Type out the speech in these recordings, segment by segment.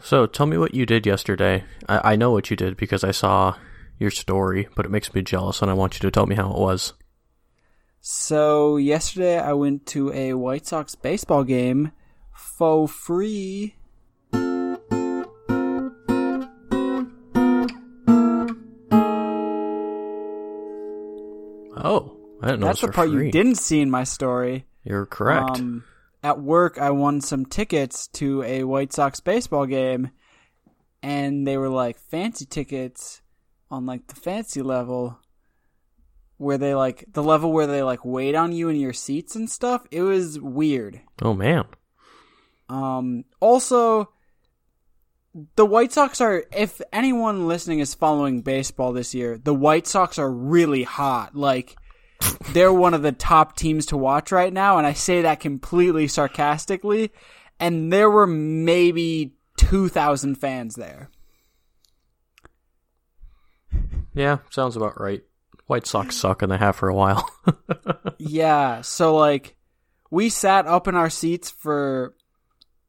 So tell me what you did yesterday. I know what you did because I saw your story, but it makes me jealous and I want you to tell me how it was. So yesterday I went to a White Sox baseball game for free. Oh, I didn't know. That's the part free. You didn't see in my story. You're correct. At work, I won some tickets to a White Sox baseball game, and they were like fancy tickets on like the fancy level, where they like the level where they like wait on you in your seats and stuff. It was weird. Oh man. Also, the White Sox are, if anyone listening is following baseball this year, the White Sox are really hot. Like, they're one of the top teams to watch right now, and I say that completely sarcastically. And there were maybe 2,000 fans there. Yeah, sounds about right. White Sox suck, and they have for a while. Yeah, so like, we sat up in our seats for...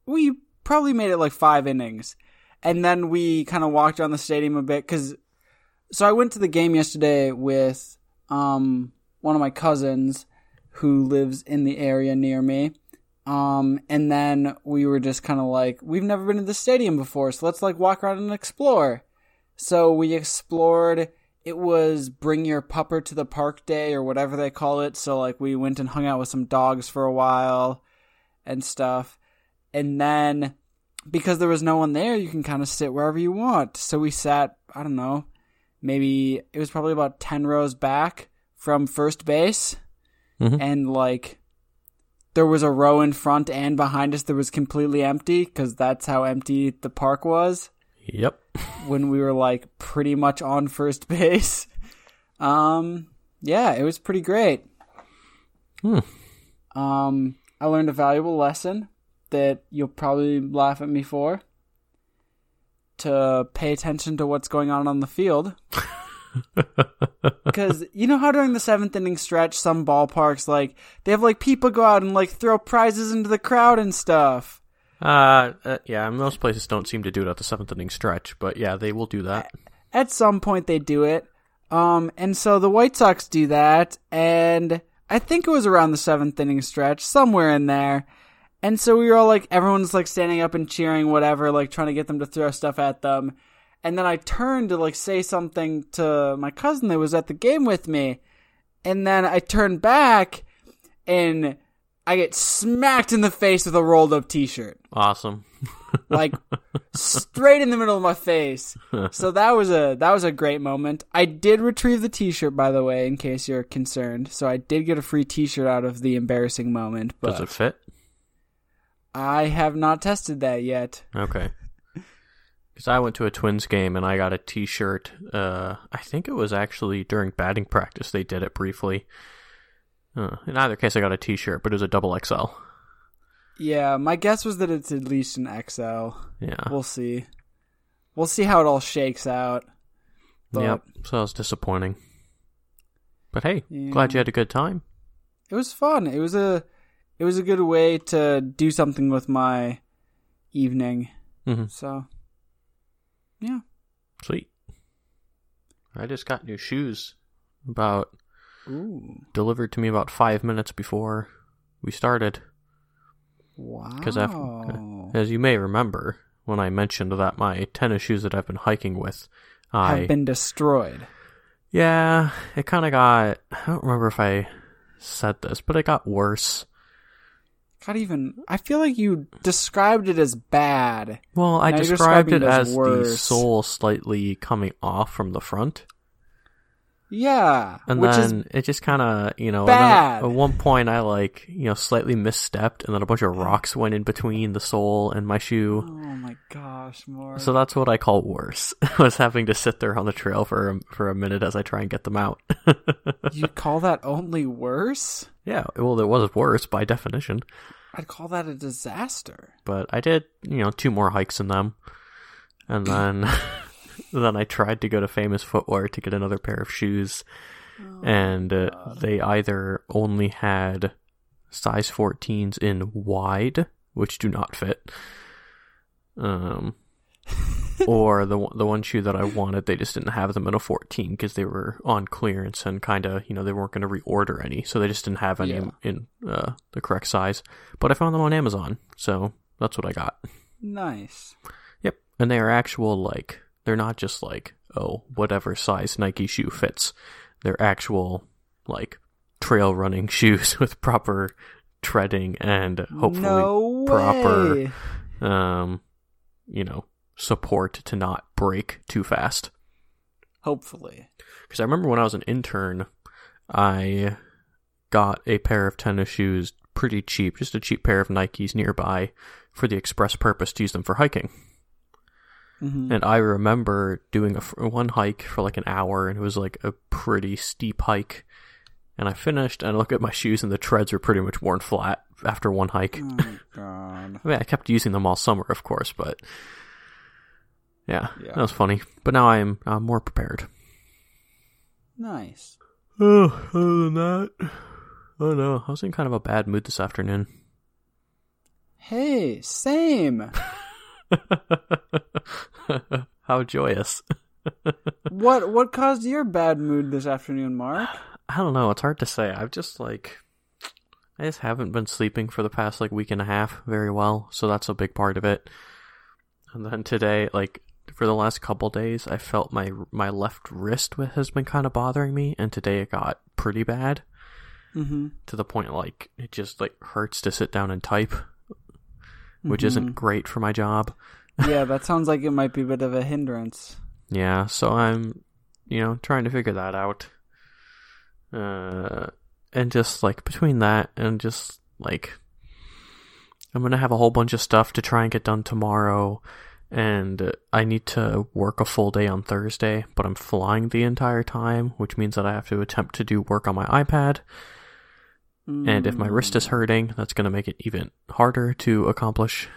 We probably made it like 5 innings. And then we kind of walked around the stadium a bit, because... So I went to the game yesterday with... one of my cousins who lives in the area near me. And then we were just kind of like, we've never been to the stadium before, so let's like walk around and explore. So we explored. It was Bring Your Pupper to the Park Day or whatever they call it. So like we went and hung out with some dogs for a while and stuff. And then because there was no one there, you can kind of sit wherever you want. So we sat, I don't know, maybe it was probably about 10 rows back from first base, mm-hmm. and like there was a row in front and behind us that was completely empty, because that's how empty the park was. Yep. When we were like pretty much on first base. Yeah, it was pretty great. I learned a valuable lesson that you'll probably laugh at me for, to pay attention to what's going on the field. Because you know how during the 7th inning stretch, some ballparks, like, they have like people go out and like throw prizes into the crowd and stuff. Yeah, most places don't seem to do it at the 7th inning stretch, but yeah, they will do that. At some point they do it. And so the White Sox do that, and I think it was around the 7th inning stretch, somewhere in there. And so we were all like, everyone's like standing up and cheering, whatever, like trying to get them to throw stuff at them. And then I turned to, like, say something to my cousin that was at the game with me. And then I turned back, and I get smacked in the face with a rolled-up T-shirt. Awesome. Like, straight in the middle of my face. So that was a great moment. I did retrieve the T-shirt, by the way, in case you're concerned. So I did get a free T-shirt out of the embarrassing moment. But does it fit? I have not tested that yet. Okay. Because I went to a Twins game and I got a T-shirt. I think it was actually during batting practice. They did it briefly. In either case, I got a T-shirt, but it was a double XL. Yeah, my guess was that it's at least an XL. Yeah. We'll see. We'll see how it all shakes out. But... Yep, so that was disappointing. But hey, yeah. Glad you had a good time. It was fun. It was a good way to do something with my evening. Mm-hmm. So... Yeah. Sweet. I just got new shoes delivered to me about 5 minutes before we started. Wow. Because as you may remember, when I mentioned that my tennis shoes that I've been hiking with... have been destroyed. Yeah. It kind of got... I don't remember if I said this, but it got worse. Not even... I feel like you described it as bad. Well, I described it as worse. The sole slightly coming off from the front. Yeah. And which then is it just kind of, you know... Bad. At one point, I, like, you know, slightly misstepped, and then a bunch of rocks went in between the sole and my shoe. Oh, my gosh, Mark. So that's what I call worse. I was having to sit there on the trail for a minute as I try and get them out. You call that only worse? Yeah, well, it was worse by definition. I'd call that a disaster. But I did, you know, 2 more hikes in them. And then I tried to go to Famous Footwear to get another pair of shoes. Oh, and they either only had size 14s in wide, which do not fit. Or the one shoe that I wanted, they just didn't have them in a 14 because they were on clearance and kind of, you know, they weren't going to reorder any. So they just didn't have any in the correct size. But I found them on Amazon. So that's what I got. Nice. Yep. And they are actual, like, they're not just like, oh, whatever size Nike shoe fits. They're actual, like, trail running shoes with proper treading and hopefully proper, you know, support to not break too fast. Hopefully. Because I remember when I was an intern, I got a pair of tennis shoes pretty cheap, just a cheap pair of Nikes nearby for the express purpose to use them for hiking. Mm-hmm. And I remember doing one hike for like an hour, and it was like a pretty steep hike. And I finished, and I look at my shoes, and the treads were pretty much worn flat after one hike. Oh, God. I mean, I kept using them all summer, of course, but yeah, that was funny. But now I'm more prepared. Nice. Oh, other than that, oh no, I was in kind of a bad mood this afternoon. Hey, same. How joyous. What caused your bad mood this afternoon, Mark? I don't know. It's hard to say. I've just like, I just haven't been sleeping for the past like week and a half very well. So that's a big part of it. And then today, like for the last couple days, I felt my left wrist has been kind of bothering me. And today it got pretty bad to the point, like it just like hurts to sit down and type, which isn't great for my job. Yeah. That sounds like it might be a bit of a hindrance. Yeah. So I'm, you know, trying to figure that out. And just like between that and just like I'm gonna have a whole bunch of stuff to try and get done tomorrow, and I need to work a full day on Thursday, but I'm flying the entire time, which means that I have to attempt to do work on my iPad. And if my wrist is hurting, that's gonna make it even harder to accomplish.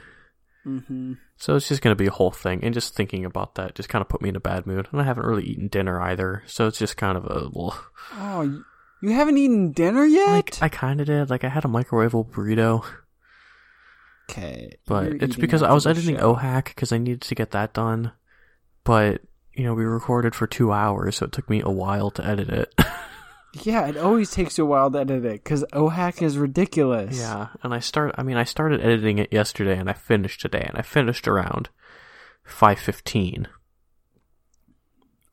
So it's just going to be a whole thing, and just thinking about that just kind of put me in a bad mood, and I haven't really eaten dinner either, so it's just kind of a little... Oh, you haven't eaten dinner yet? Like, I kind of did. Like, I had a microwavable burrito. Okay. But it's because I was editing OHAC, because I needed to get that done, but, you know, we recorded for 2 hours, so it took me a while to edit it. Yeah, it always takes you a while to edit it, because OHAC is ridiculous. Yeah, and I started editing it yesterday, and I finished today, and I finished around 5:15.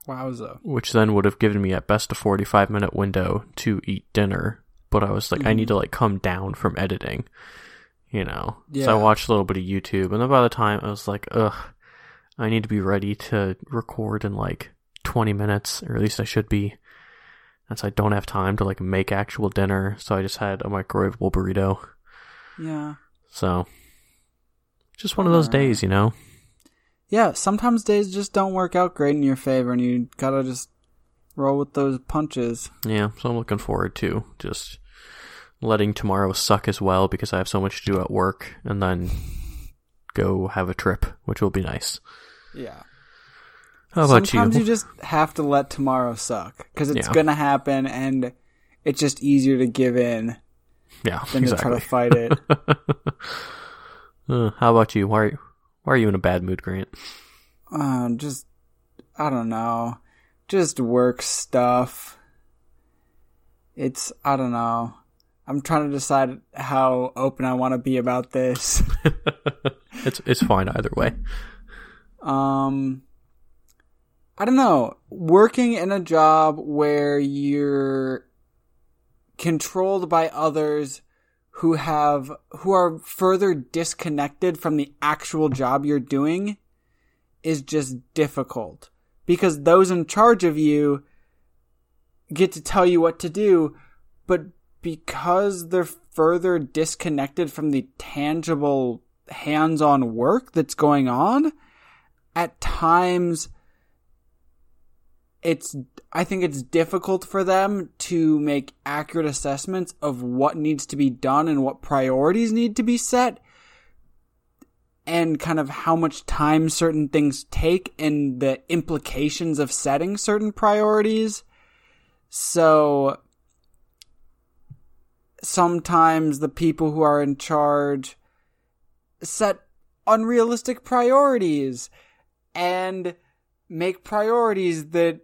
Wowza. Which then would have given me, at best, a 45-minute window to eat dinner, but I was like, I need to, like, come down from editing, you know? Yeah. So I watched a little bit of YouTube, and then by the time, I was like, I need to be ready to record in, like, 20 minutes, or at least I should be. And so I don't have time to, like, make actual dinner, so I just had a microwavable burrito. Yeah. So, just one of those days, you know? Yeah, sometimes days just don't work out great in your favor, and you gotta just roll with those punches. Yeah, so I'm looking forward to just letting tomorrow suck as well, because I have so much to do at work, and then go have a trip, which will be nice. Yeah. How about sometimes you just have to let tomorrow suck, because it's going to happen, and it's just easier to give in than to try to fight it. How about you? Why are you in a bad mood, Grant? Just, I don't know. Just work stuff. It's, I don't know. I'm trying to decide how open I want to be about this. It's fine either way. I don't know, working in a job where you're controlled by others who are further disconnected from the actual job you're doing is just difficult, because those in charge of you get to tell you what to do, but because they're further disconnected from the tangible hands-on work that's going on, at times I think it's difficult for them to make accurate assessments of what needs to be done and what priorities need to be set, and kind of how much time certain things take and the implications of setting certain priorities. So sometimes the people who are in charge set unrealistic priorities, and make priorities that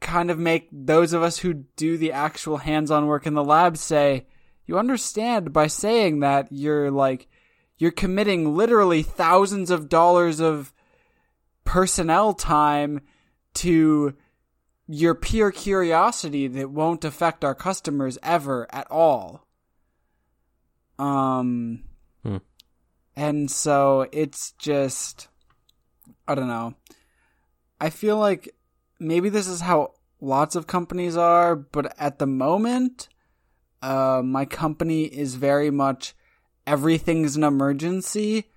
kind of make those of us who do the actual hands-on work in the lab say, you understand by saying that you're committing literally thousands of dollars of personnel time to your pure curiosity that won't affect our customers ever at all. And so it's just, I don't know. I feel like maybe this is how lots of companies are, but at the moment, my company is very much everything's an emergency.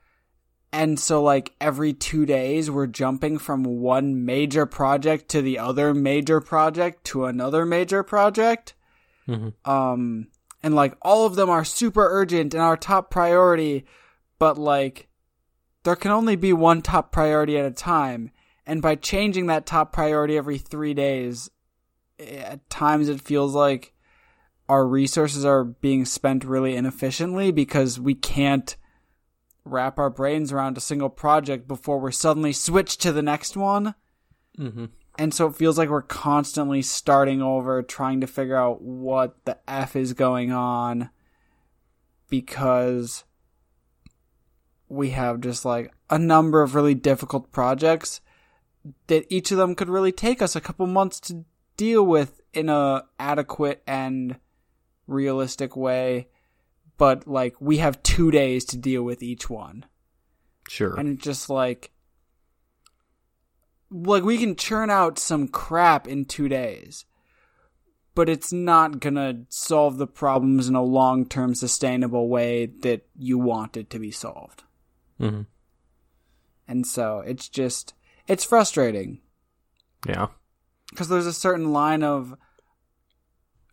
And so like every 2 days, we're jumping from one major project to the other major project to another major project. And like all of them are super urgent and our top priority, but like there can only be one top priority at a time. And by changing that top priority every 3 days, at times it feels like our resources are being spent really inefficiently because we can't wrap our brains around a single project before we're suddenly switched to the next one. And so it feels like we're constantly starting over, trying to figure out what the F is going on because we have just like a number of really difficult projects that each of them could really take us a couple months to deal with in a adequate and realistic way. But like we have 2 days to deal with each one. And it's just like we can churn out some crap in 2 days, but it's not going to solve the problems in a long-term sustainable way that you want it to be solved. And so it's just, it's frustrating. Because there's a certain line of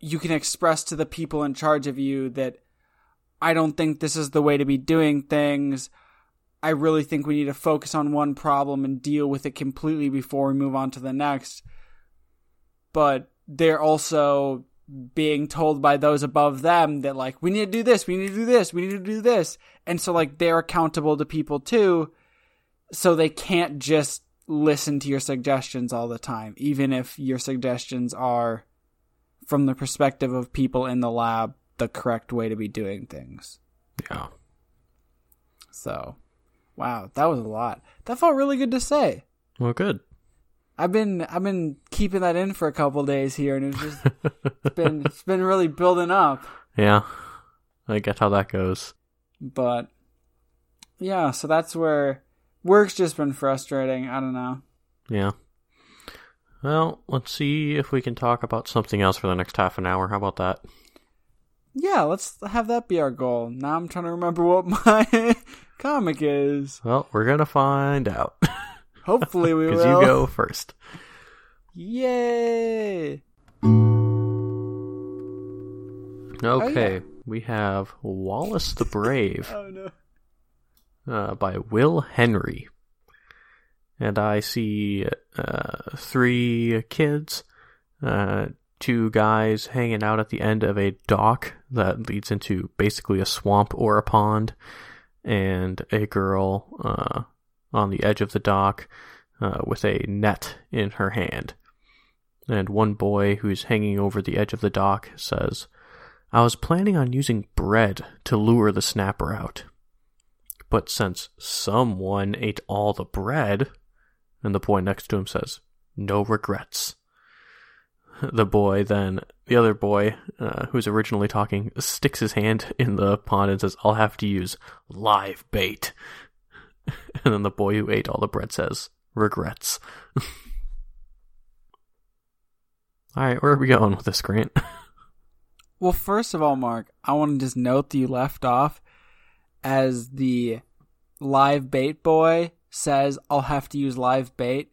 you can express to the people in charge of you that I don't think this is the way to be doing things. I really think we need to focus on one problem and deal with it completely before we move on to the next. But they're also being told by those above them that like, we need to do this, we need to do this, we need to do this. And so like they're accountable to people too. So they can't just listen to your suggestions all the time, even if your suggestions are from the perspective of people in the lab, the correct way to be doing things. So, wow, that was a lot. That felt really good to say. Well, good. I've been keeping that in for a couple days here, and it's just it's been really building up. Yeah, I get how that goes. But yeah, so that's where work's just been frustrating. I don't know. Yeah. Well, let's see if we can talk about something else for the next half an hour. How about that? Yeah, let's have that be our goal. Now I'm trying to remember what my comic is. Well, we're going to find out. Hopefully we will. Because you go first. Yay! Okay, we have Wallace the Brave. By Will Henry. And I see three kids, two guys hanging out at the end of a dock that leads into basically a swamp or a pond, and a girl on the edge of the dock with a net in her hand. And one boy who's hanging over the edge of the dock says, I was planning on using bread to lure the snapper out. But since someone ate all the bread, and the boy next to him says, no regrets. The other boy, who's originally talking, sticks his hand in the pond and says, I'll have to use live bait. And then the boy who ate all the bread says, regrets. Alright, where are we going with this, Grant? Well, first of all, Mark, I want to just note that you left off as the live bait boy says, I'll have to use live bait.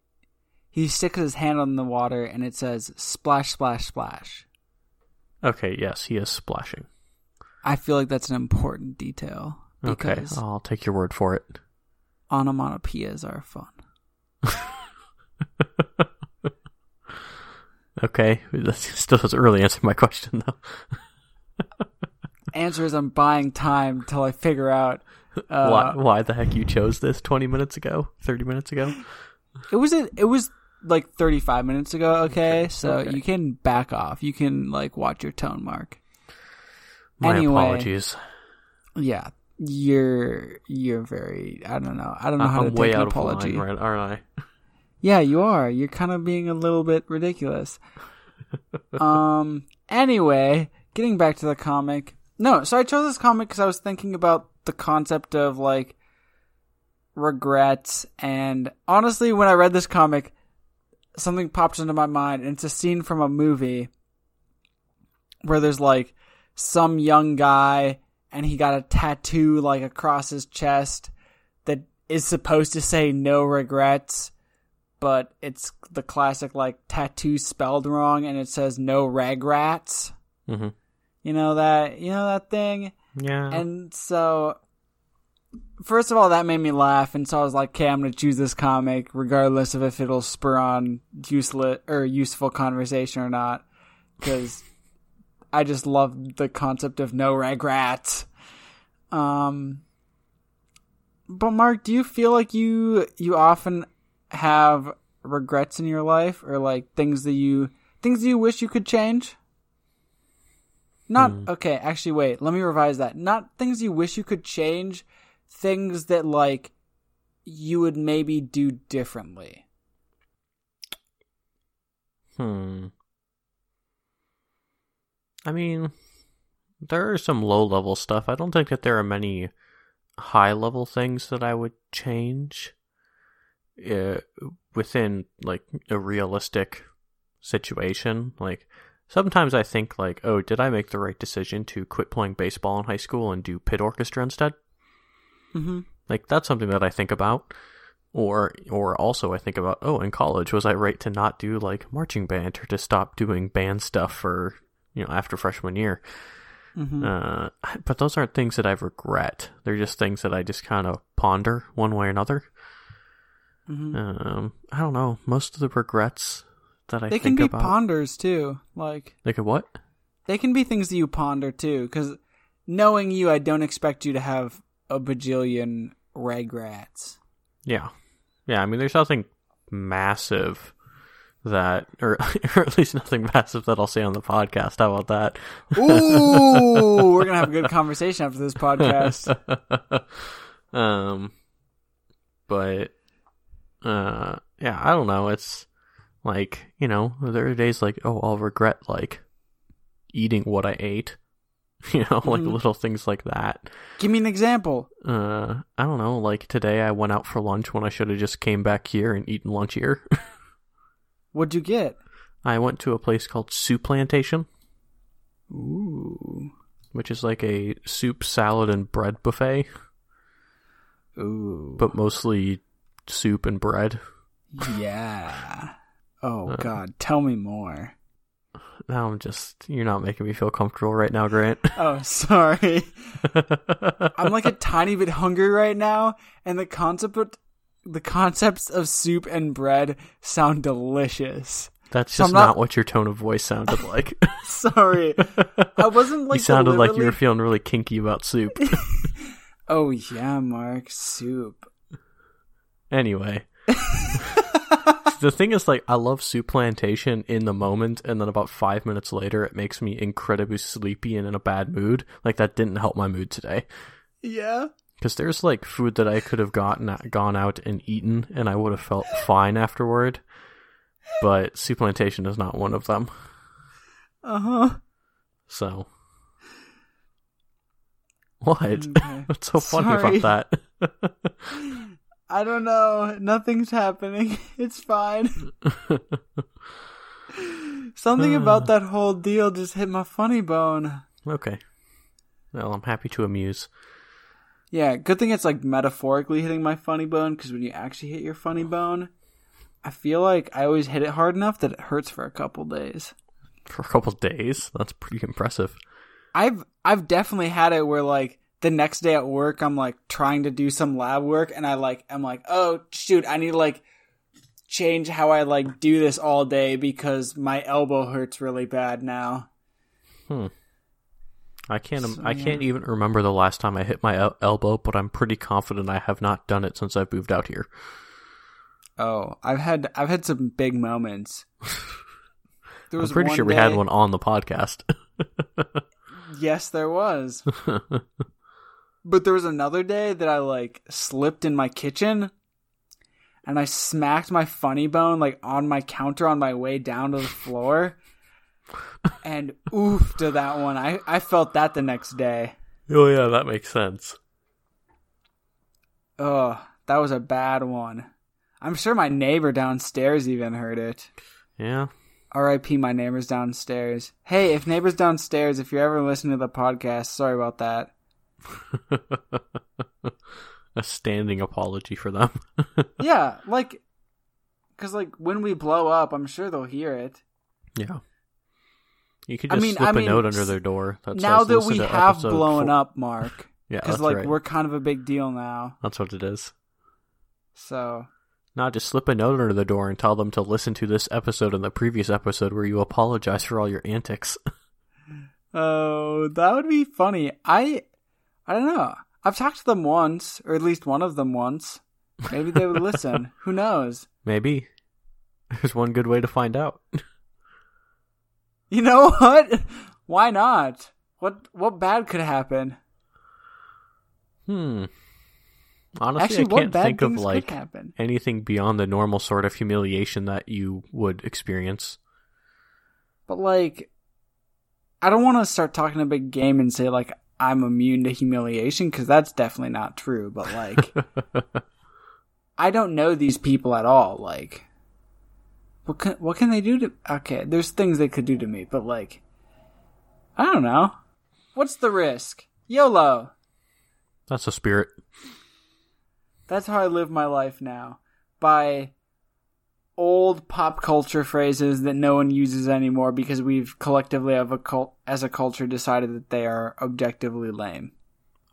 He sticks his hand on the water and it says, splash, splash, splash. Okay, yes, he is splashing. I feel like that's an important detail. Okay, I'll take your word for it. Onomatopoeias are fun. Okay, that still doesn't really answer my question, though. Answer is I'm buying time until I figure out Why the heck you chose this 20 minutes ago, 30 minutes ago? It was like 35 minutes ago, okay? So okay. You can back off. You can like watch your tone mark. My apologies. Yeah. You're very, I don't know how to take an apology. I'm way out of line, aren't I? Yeah, you are. You're kind of being a little bit ridiculous. Anyway, getting back to the comic. No, so I chose this comic because I was thinking about the concept of like regrets, and honestly, when I read this comic, something pops into my mind, and it's a scene from a movie where there's like some young guy and he got a tattoo like across his chest that is supposed to say no regrets, but it's the classic like tattoo spelled wrong and it says no regrets. Mm-hmm. You know that thing? Yeah. And so first of all, that made me laugh, and so I was like, okay, I'm going to choose this comic regardless of if it'll spur on useless or useful conversation or not, because I just love the concept of no regrets. But Mark, do you feel like you often have regrets in your life, or like things that you wish you could change? Okay, actually, wait, let me revise that. Not things you wish you could change, things that, like, you would maybe do differently. I mean, there are some low-level stuff. I don't think that there are many high-level things that I would change within, like, a realistic situation, like... Sometimes I think like, oh, did I make the right decision to quit playing baseball in high school and do pit orchestra instead? Mm-hmm. Like, that's something that I think about. Or also I think about, oh, in college, was I right to not do like marching band or to stop doing band stuff for, after freshman year? Mm-hmm. But those aren't things that I regret. They're just things that I just kind of ponder one way or another. Mm-hmm. I don't know. Most of the regrets... They can be ponders too. Like a what? They can be things that you ponder too, because knowing you, I don't expect you to have a bajillion regrets. Yeah. I mean, there's nothing massive that, or at least nothing massive that I'll say on the podcast. How about that? Ooh, we're gonna have a good conversation after this podcast. But yeah, I don't know. It's. Like, there are days like, oh, I'll regret, like, eating what I ate. Like, little things like that. Give me an example. I don't know. Like, today I went out for lunch when I should have just came back here and eaten lunch here. What'd you get? I went to a place called Soup Plantation. Ooh. Which is like a soup, salad, and bread buffet. Ooh. But mostly soup and bread. Yeah. Oh, God, tell me more. Now you're not making me feel comfortable right now, Grant. Oh, sorry. I'm like a tiny bit hungry right now, and the concepts of soup and bread sound delicious. That's just not what your tone of voice sounded like. Sorry. I wasn't like... You sounded like you were feeling really kinky about soup. Oh, yeah, Mark, soup. Anyway. The thing is, like, I love Soup Plantation in the moment, and then about 5 minutes later, it makes me incredibly sleepy and in a bad mood. Like, that didn't help my mood today. Yeah. Because there's, like, food that I could have gone out and eaten, and I would have felt fine afterward. But Soup Plantation is not one of them. Uh-huh. So. What? Okay. What's so funny about that? I don't know. Nothing's happening. It's fine. Something about that whole deal just hit my funny bone. Okay. Well, I'm happy to amuse. Yeah, good thing it's like metaphorically hitting my funny bone, because when you actually hit your funny bone, I feel like I always hit it hard enough that it hurts for a couple days. For a couple days? That's pretty impressive. I've definitely had it where like, the next day at work, I'm like trying to do some lab work, and I'm like, oh shoot, I need to like change how I like do this all day because my elbow hurts really bad now. I can't even remember the last time I hit my elbow, but I'm pretty confident I have not done it since I've moved out here. Oh, I've had some big moments. There was I'm pretty sure we had one on the podcast. Yes, there was. But there was another day that I slipped in my kitchen and I smacked my funny bone on my counter on my way down to the floor. And oof to that one. I felt that the next day. Oh yeah, that makes sense. Oh, that was a bad one. I'm sure my neighbor downstairs even heard it. Yeah. R.I.P. my neighbors downstairs. Hey, if neighbors downstairs, if you're ever listening to the podcast, sorry about that. A standing apology for them. Yeah, because when we blow up, I'm sure they'll hear it. Yeah. You could just slip a note under their door. That now says, that we have blown up, Mark. Yeah, because right. We're kind of a big deal now. That's what it is. So. No, just slip a note under the door and tell them to listen to this episode and the previous episode where you apologize for all your antics. Oh, that would be funny. I don't know. I've talked to them once, or at least one of them once. Maybe they would listen. Who knows? Maybe. There's one good way to find out. You know what? Why not? What bad could happen? Honestly, I can't think of anything beyond the normal sort of humiliation that you would experience. But I don't want to start talking a big game and say I'm immune to humiliation, because that's definitely not true. But I don't know these people at all. What can they do to... Okay, there's things they could do to me, but I don't know. What's the risk? YOLO. That's a spirit. That's how I live my life now. By old pop culture phrases that no one uses anymore because we've collectively as a culture decided that they are objectively lame.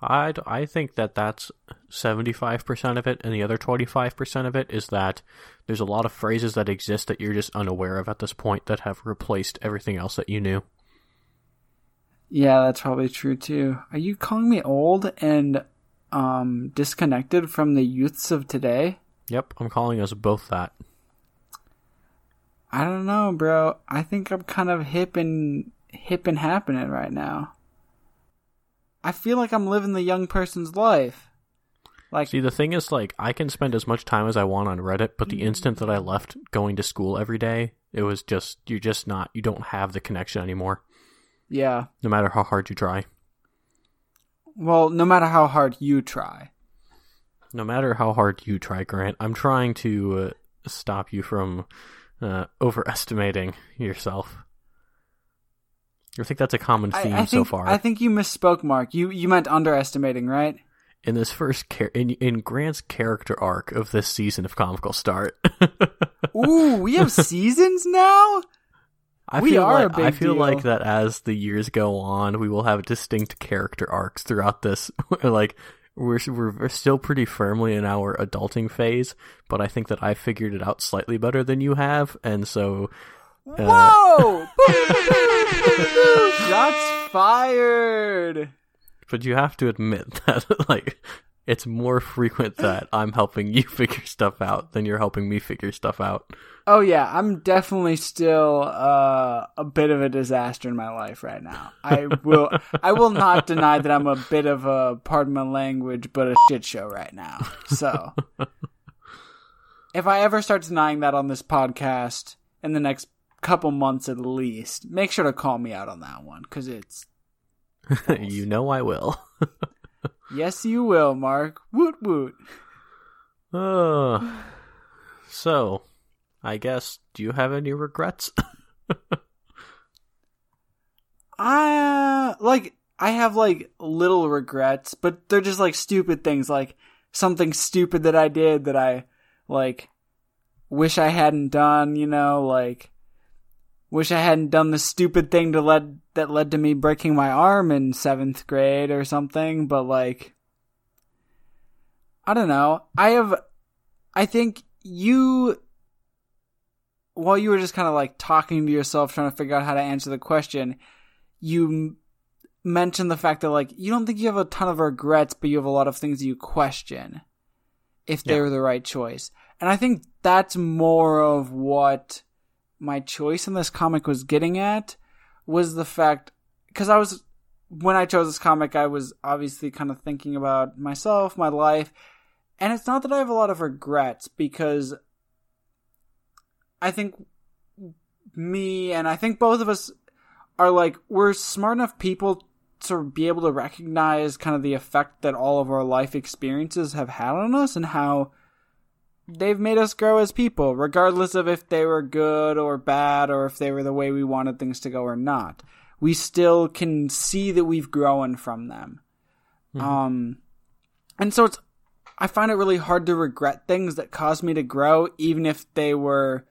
I think that's 75% of it, and the other 25% of it is that there's a lot of phrases that exist that you're just unaware of at this point that have replaced everything else that you knew. Yeah, that's probably true, too. Are you calling me old and disconnected from the youths of today? Yep, I'm calling us both that. I don't know, bro. I think I'm kind of hip and happening right now. I feel like I'm living the young person's life. See, the thing is, I can spend as much time as I want on Reddit, but the instant that I left going to school every day, it was just, you don't have the connection anymore. Yeah. No matter how hard you try. Well, no matter how hard you try. No matter how hard you try, Grant, I'm trying to stop you from overestimating yourself. I think that's a common theme so far. I think you misspoke, Mark. You meant underestimating, right? In this first in Grant's character arc of this season of Comical Start. Ooh, we have seasons now? I feel like that as the years go on, we will have distinct character arcs throughout this. We're still pretty firmly in our adulting phase, but I think that I figured it out slightly better than you have, and so... Whoa! Shots fired! But you have to admit that, it's more frequent that I'm helping you figure stuff out than you're helping me figure stuff out. Oh yeah, I'm definitely still a bit of a disaster in my life right now. I will not deny that I'm a bit of a, pardon my language, but a shit show right now. So, if I ever start denying that on this podcast in the next couple months at least, make sure to call me out on that one, because it's... You know I will. Yes, you will, Mark. Woot woot. So, I guess, do you have any regrets? I have, little regrets, but they're just, stupid things, something stupid that I did that I, wish I hadn't done, wish I hadn't done the stupid thing that led to me breaking my arm in 7th grade or something, but I don't know. I think you, while you were just kind of talking to yourself, trying to figure out how to answer the question, you mention the fact that, like, you don't think you have a ton of regrets, but you have a lot of things you question if they were the right choice. And I think that's more of what my choice in this comic was getting at, was the fact, because I was, when I chose this comic, I was obviously kind of thinking about myself, my life, and it's not that I have a lot of regrets, because I think me and I think both of us are, like, we're smart enough people to be able to recognize kind of the effect that all of our life experiences have had on us and how they've made us grow as people, regardless of if they were good or bad or if they were the way we wanted things to go or not. We still can see that we've grown from them. Mm-hmm. And so I find it really hard to regret things that caused me to grow, even if they were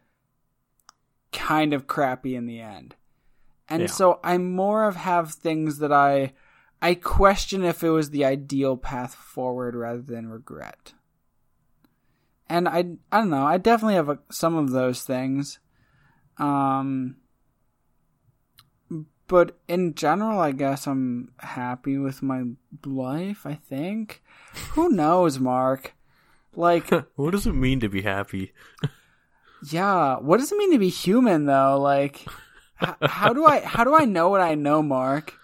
kind of crappy in the end. And so I more of have things that I question if it was the ideal path forward rather than regret. And I don't know. I definitely have some of those things. But in general, I guess I'm happy with my life, I think. Who knows, Mark? Like, what does it mean to be happy? Yeah. What does it mean to be human, though? Like, how do I know what I know, Mark?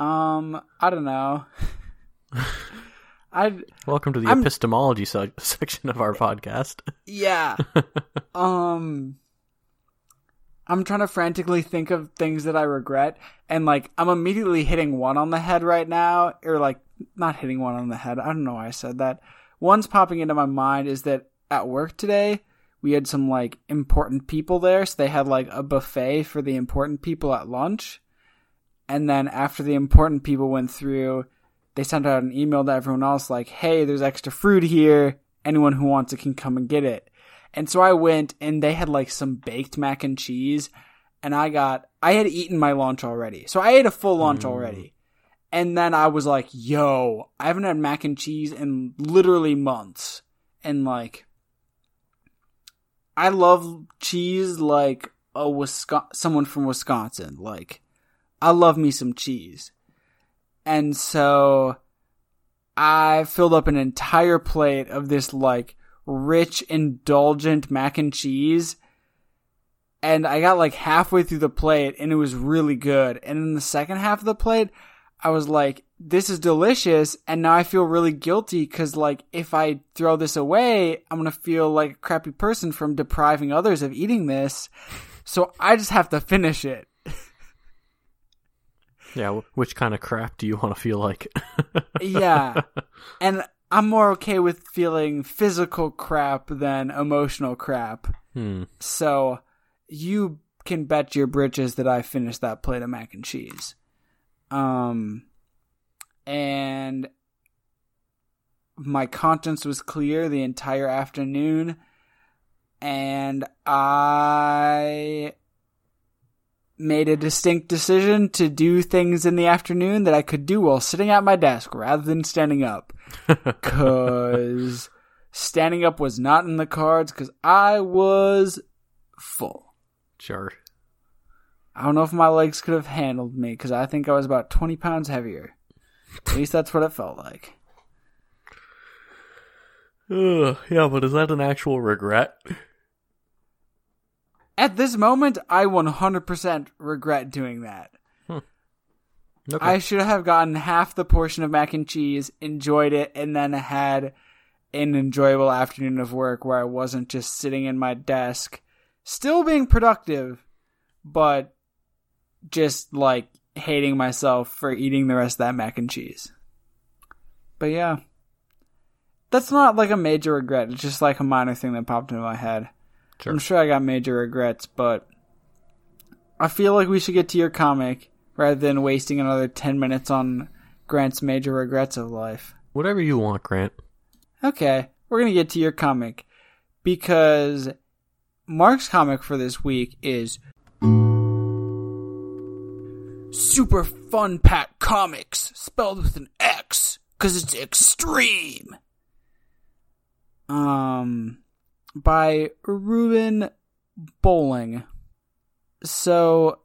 I don't know. Welcome to the epistemology section of our podcast. Yeah. I'm trying to frantically think of things that I regret, and, like, I'm immediately hitting one on the head right now, or, like, not hitting one on the head. I don't know why I said that. One's popping into my mind is that at work today, we had some, like, important people there, so they had, like, a buffet for the important people at lunch, and then after the important people went through, they sent out an email to everyone else like, hey, there's extra food here. Anyone who wants it can come and get it. And so I went, and they had, like, some baked mac and cheese, and I had eaten my lunch already. So I ate a full lunch already. And then I was like, yo, I haven't had mac and cheese in literally months. And, like, I love cheese like someone from Wisconsin. Like, I love me some cheese. And so I filled up an entire plate of this, like, rich, indulgent mac and cheese. And I got, like, halfway through the plate, and it was really good. And in the second half of the plate, I was like, this is delicious. And now I feel really guilty because, like, if I throw this away, I'm going to feel like a crappy person from depriving others of eating this. So I just have to finish it. Yeah, which kind of crap do you want to feel like? Yeah, and I'm more okay with feeling physical crap than emotional crap. So you can bet your britches that I finished that plate of mac and cheese. And my conscience was clear the entire afternoon, and I made a distinct decision to do things in the afternoon that I could do while sitting at my desk rather than standing up, because standing up was not in the cards because I was full. Sure. I don't know if my legs could have handled me because I think I was about 20 pounds heavier. At least that's what it felt like. Yeah, but is that an actual regret? At this moment, I 100% regret doing that. Okay. I should have gotten half the portion of mac and cheese, enjoyed it, and then had an enjoyable afternoon of work where I wasn't just sitting in my desk, still being productive, but just, like, hating myself for eating the rest of that mac and cheese. But yeah, that's not, like, a major regret. It's just, like, a minor thing that popped into my head. Sure. I'm sure I got major regrets, but I feel like we should get to your comic rather than wasting another 10 minutes on Grant's major regrets of life. Whatever you want, Grant. Okay, we're going to get to your comic because Mark's comic for this week is Super Fun Pack Comics, spelled with an X because it's extreme. By Ruben Bolling. So,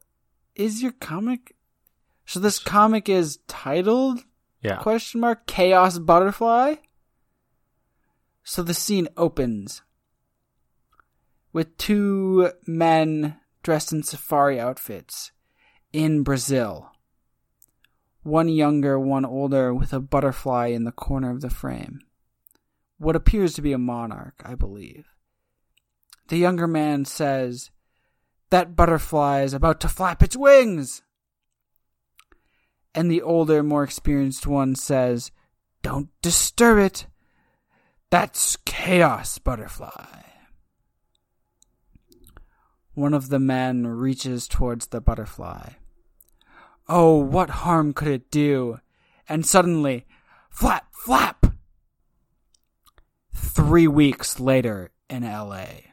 is your comic... So this comic is titled ? Chaos Butterfly. So the scene opens with two men dressed in safari outfits in Brazil. One younger, one older, with a butterfly in the corner of the frame. What appears to be a monarch, I believe. The younger man says, "That butterfly is about to flap its wings!" And the older, more experienced one says, "Don't disturb it! That's Chaos Butterfly!" One of the men reaches towards the butterfly. Oh, what harm could it do? And suddenly, flap, flap! 3 weeks later in L.A.,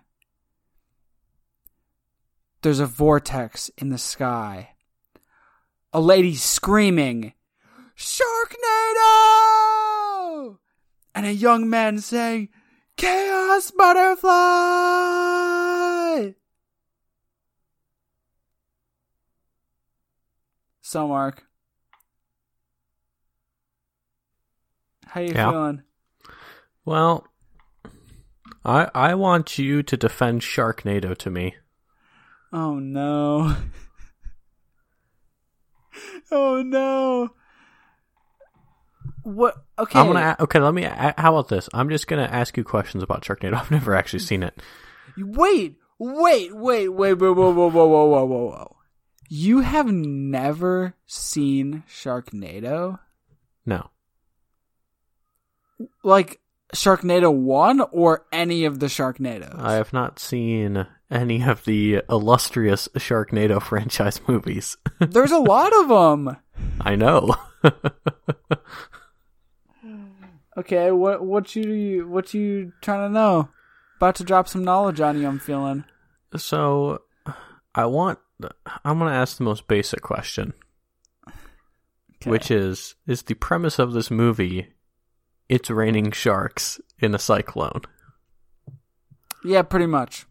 there's a vortex in the sky. A lady screaming, "Sharknado!" And a young man saying, "Chaos Butterfly!" So, Mark, how you feeling? Well, I want you to defend Sharknado to me. Oh, no. Oh, no. What? Okay. How about this? I'm just going to ask you questions about Sharknado. I've never actually seen it. Wait. Whoa. You have never seen Sharknado? No. Like Sharknado 1 or any of the Sharknados? I have not seen any of the illustrious Sharknado franchise movies. There's a lot of them. I know. Okay, what you trying to know? About to drop some knowledge on you, I'm feeling. So, I'm going to ask the most basic question, which is the premise of this movie, it's raining sharks in a cyclone? Yeah, pretty much.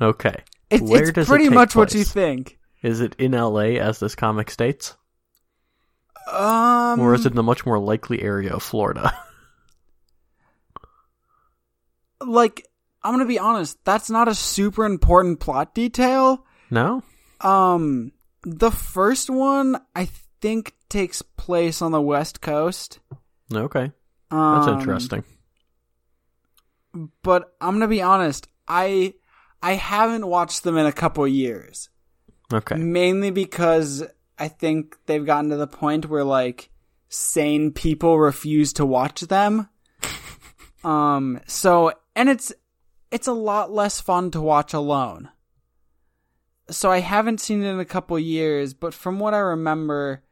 Okay. Where does it take place? What you think. Is it in LA, as this comic states? Or is it in the much more likely area of Florida? Like, I'm going to be honest, that's not a super important plot detail. No? The first one, I think, takes place on the West Coast. Okay. That's interesting. But I'm going to be honest, I haven't watched them in a couple years. Okay. Mainly because I think they've gotten to the point where, like, sane people refuse to watch them. So, and it's a lot less fun to watch alone. So I haven't seen it in a couple years, but from what I remember,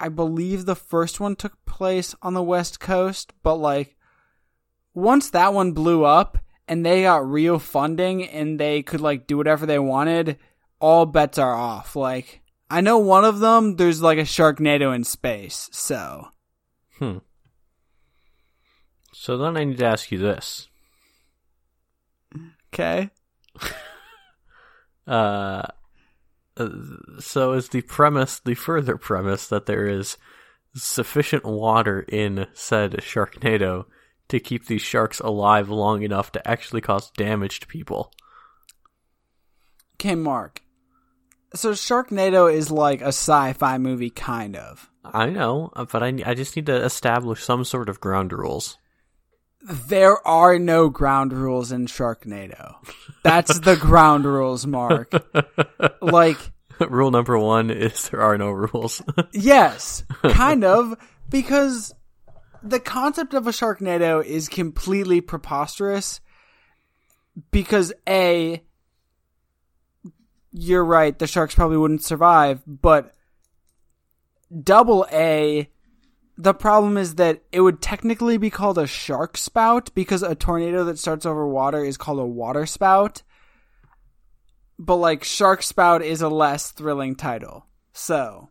I believe the first one took place on the West Coast, but like once that one blew up and they got real funding and they could like do whatever they wanted, all bets are off. Like I know one of them, there's like a Sharknado in space, so. So then I need to ask you this. Okay. So is the further premise that there is sufficient water in said Sharknado to keep these sharks alive long enough to actually cause damage to people? Okay, Mark. So Sharknado is like a sci-fi movie, kind of. I know, but I just need to establish some sort of ground rules. There are no ground rules in Sharknado. That's the ground rules, Mark. Like rule number 1 is there are no rules. Yes, kind of, because the concept of a Sharknado is completely preposterous because A, you're right, the sharks probably wouldn't survive, but double A, the problem is that it would technically be called a shark spout because a tornado that starts over water is called a water spout. But, like, shark spout is a less thrilling title. So.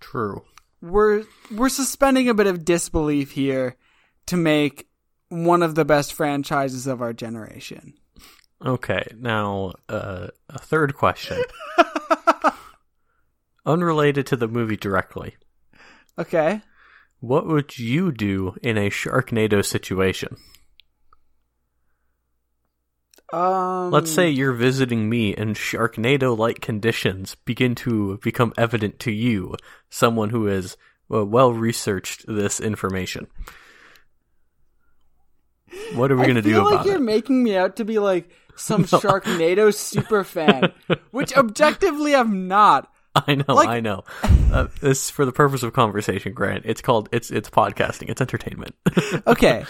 True. We're suspending a bit of disbelief here to make one of the best franchises of our generation. Okay. Now, a third question. unrelated to the movie directly. Okay. What would you do in a Sharknado situation? Let's say you're visiting me and Sharknado-like conditions begin to become evident to you, someone who has well-researched this information. What are we going to do about it? I feel like you're making me out to be like some Sharknado super fan, which objectively I'm not. I know, like... I know. This is for the purpose of conversation, Grant. It's called, it's podcasting, it's entertainment. Okay.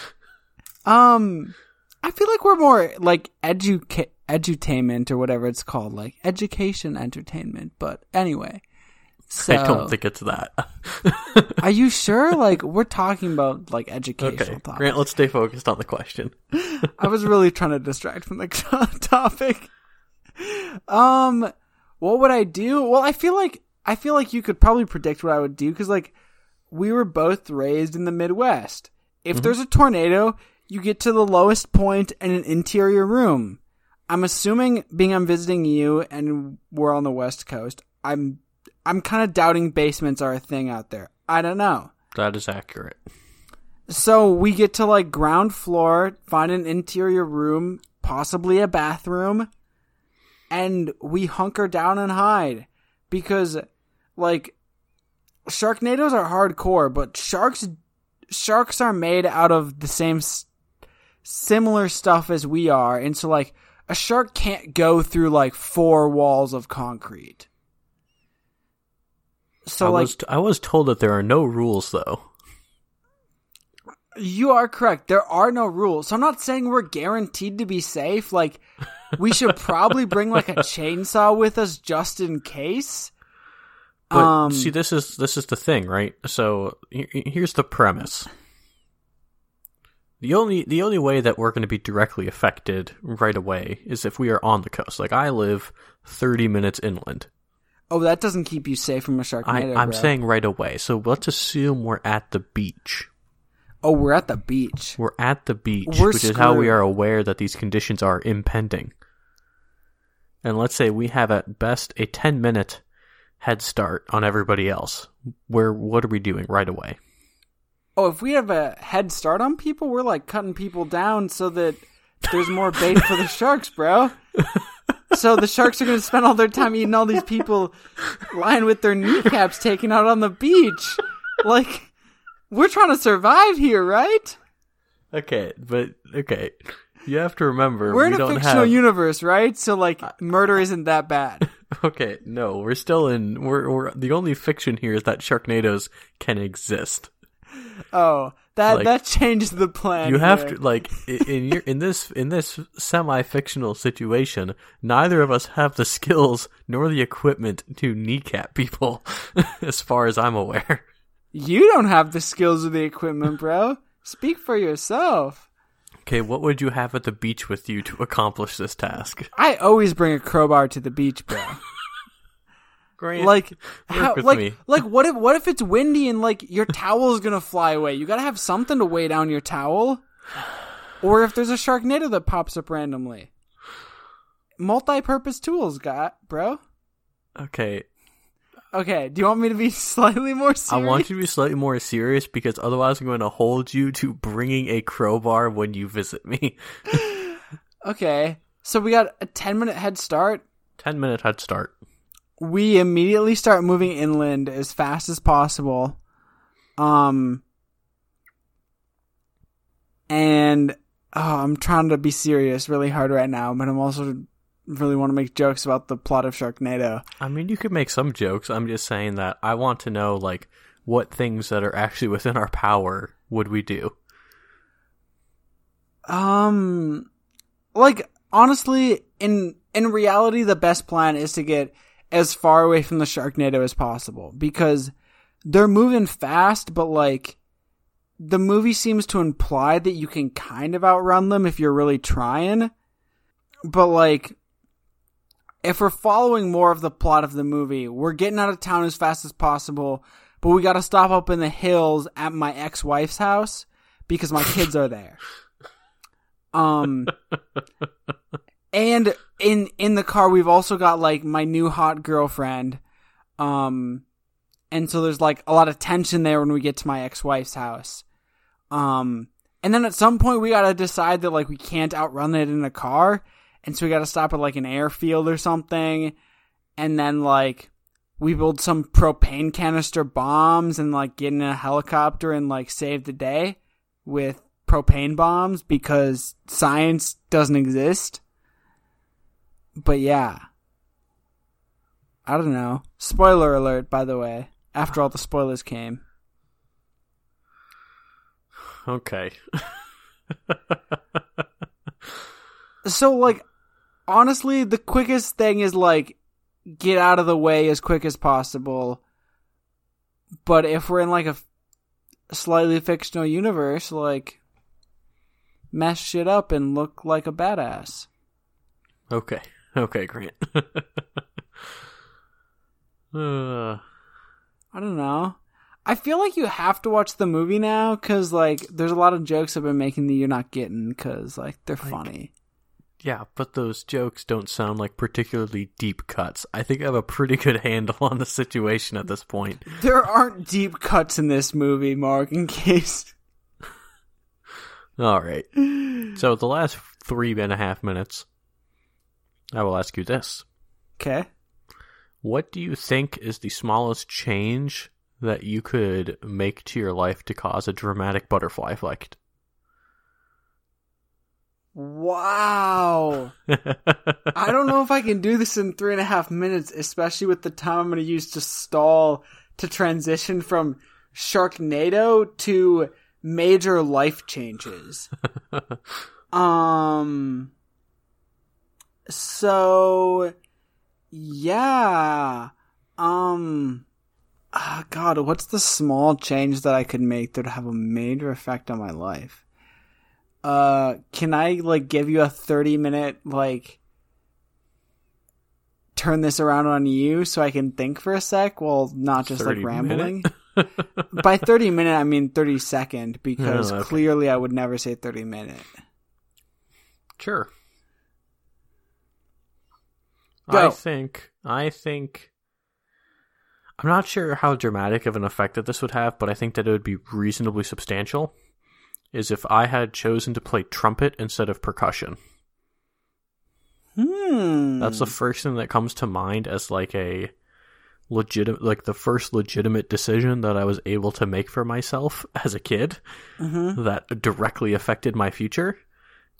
I feel like we're more like edutainment or whatever it's called, like education entertainment. But anyway, so I don't think it's that. Are you sure? Like we're talking about like educational topics. Grant, let's stay focused on the question. I was really trying to distract from the topic. What would I do? Well, I feel like you could probably predict what I would do because like we were both raised in the Midwest. If there's a tornado. You get to the lowest point in an interior room. I'm assuming, being I'm visiting you and we're on the West Coast, I'm kind of doubting basements are a thing out there. I don't know. That is accurate. So we get to like ground floor, find an interior room, possibly a bathroom, and we hunker down and hide because like Sharknadoes are hardcore, but sharks are made out of the same similar stuff as we are, and so like a shark can't go through like four walls of concrete. So I was told that there are no rules, though. You are correct. There are no rules. So I'm not saying we're guaranteed to be safe. Like we should probably bring like a chainsaw with us just in case. But see, this is the thing, right? So here's the premise. The only way that we're going to be directly affected right away is if we are on the coast. Like, I live 30 minutes inland. Oh, that doesn't keep you safe from a Sharknado, I'm saying right away. So let's assume we're at the beach. Oh, we're at the beach. We're at the beach, which is how we are aware that these conditions are impending. And let's say we have at best a 10-minute head start on everybody else. What are we doing right away? Oh, if we have a head start on people, we're like cutting people down so that there's more bait for the sharks, bro. So the sharks are going to spend all their time eating all these people lying with their kneecaps taken out on the beach. Like, we're trying to survive here, right? Okay. You have to remember, we're in a fictional universe, right? So, like, murder isn't that bad. Okay, no, we're still in... We're the only fiction here is that Sharknadoes can exist. Oh, that changed the plan. You have to like in this semi-fictional situation, neither of us have the skills nor the equipment to kneecap people, as far as I'm aware. You don't have the skills or the equipment, bro. Speak for yourself. Okay, what would you have at the beach with you to accomplish this task? I always bring a crowbar to the beach, bro. Grant, like, me. Like, what if it's windy and like your towel is gonna fly away? You gotta have something to weigh down your towel. Or if there's a Sharknado that pops up randomly, multi-purpose tools, bro. Okay. Do you want me to be slightly more serious? I want you to be slightly more serious because otherwise I'm going to hold you to bringing a crowbar when you visit me. Okay, so we got a 10-minute head start. We immediately start moving inland as fast as possible. I'm trying to be serious really hard right now, but I'm also really want to make jokes about the plot of Sharknado. I mean, you could make some jokes. I'm just saying that I want to know, like, what things that are actually within our power would we do? Like, honestly, in reality, the best plan is to get as far away from the Sharknado as possible, because they're moving fast, but like the movie seems to imply that you can kind of outrun them if you're really trying. But like, if we're following more of the plot of the movie, we're getting out of town as fast as possible, but we got to stop up in the hills at my ex-wife's house because my kids are there. And in the car, we've also got, like, my new hot girlfriend, And so there's like a lot of tension there when we get to my ex-wife's house. And then at some point we got to decide that like we can't outrun it in a car. And so we got to stop at like an airfield or something. And then like we build some propane canister bombs and like get in a helicopter and like save the day with propane bombs because science doesn't exist. But yeah. I don't know. Spoiler alert, by the way. After all the spoilers came. Okay. So, like, honestly, the quickest thing is, like, get out of the way as quick as possible. But if we're in, like, a slightly fictional universe, like, mess shit up and look like a badass. Okay. Okay, Grant. I don't know. I feel like you have to watch the movie now because, like, there's a lot of jokes I've been making that you're not getting because, like, they're like, funny. Yeah, but those jokes don't sound like particularly deep cuts. I think I have a pretty good handle on the situation at this point. There aren't deep cuts in this movie, Mark, in case. All right. So the last 3.5 minutes, I will ask you this. Okay. What do you think is the smallest change that you could make to your life to cause a dramatic butterfly effect? Wow. I don't know if I can do this in 3.5 minutes, especially with the time I'm going to use to stall to transition from Sharknado to major life changes. So... yeah. Oh God, what's the small change that I could make that would have a major effect on my life? Can I like give you a 30-minute like turn this around on you so I can think for a sec while not just like rambling? By 30-minute, I mean 30-second because okay. Clearly I would never say 30-minute. Sure. Go. I think, I'm not sure how dramatic of an effect that this would have, but I think that it would be reasonably substantial, is if I had chosen to play trumpet instead of percussion. That's the first thing that comes to mind as like a legitimate, like the first legitimate decision that I was able to make for myself as a kid that directly affected my future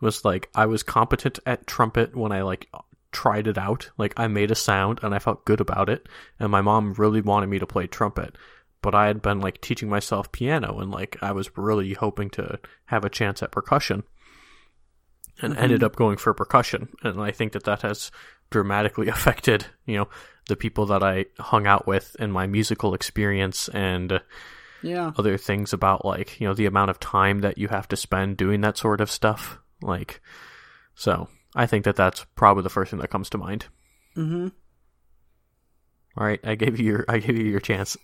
was like, I was competent at trumpet when I like... tried it out. Like I made a sound and I felt good about it, and my mom really wanted me to play trumpet, but I had been like teaching myself piano and like I was really hoping to have a chance at percussion and ended up going for percussion. And I think that that has dramatically affected, you know, the people that I hung out with and my musical experience and other things about like, you know, the amount of time that you have to spend doing that sort of stuff. Like, so I think that that's probably the first thing that comes to mind. Mm-hmm. All right, I gave you your chance.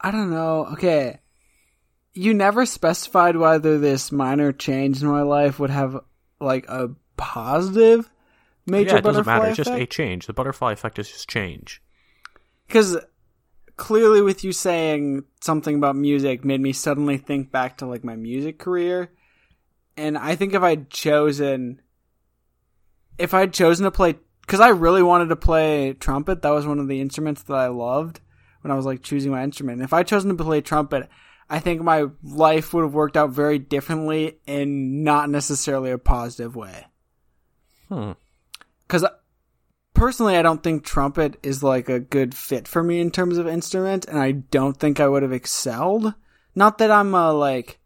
I don't know. Okay, you never specified whether this minor change in my life would have like a positive major. Yeah, it doesn't matter. Effect? Just a change. The butterfly effect is just change. Because clearly, with you saying something about music, made me suddenly think back to like my music career. And I think if I'd chosen to play, because I really wanted to play trumpet, that was one of the instruments that I loved when I was like choosing my instrument. And if I'd chosen to play trumpet, I think my life would have worked out very differently and not necessarily a positive way. Because personally, I don't think trumpet is like a good fit for me in terms of instrument, and I don't think I would have excelled. Not that I'm a like...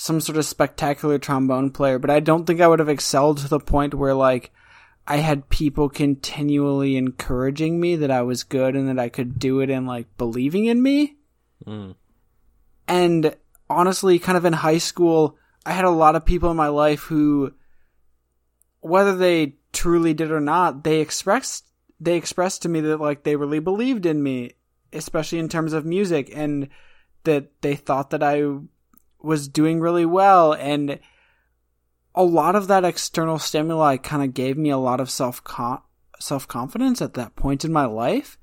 some sort of spectacular trombone player, but I don't think I would have excelled to the point where, like, I had people continually encouraging me that I was good and that I could do it and, like, believing in me. And honestly, kind of in high school, I had a lot of people in my life who, whether they truly did or not, they expressed to me that, like, they really believed in me, especially in terms of music, and that they thought that I was doing really well, and a lot of that external stimuli kind of gave me a lot of self self-confidence at that point in my life,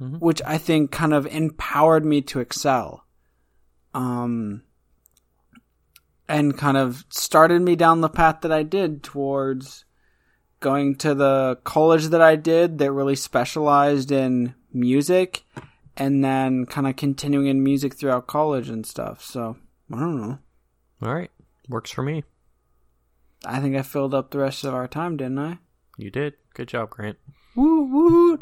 mm-hmm. which I think kind of empowered me to excel. And kind of started me down the path that I did towards going to the college that I did that really specialized in music, and then kind of continuing in music throughout college and stuff. So, I don't know. All right. Works for me. I think I filled up the rest of our time, didn't I? You did. Good job, Grant. Woo, woo.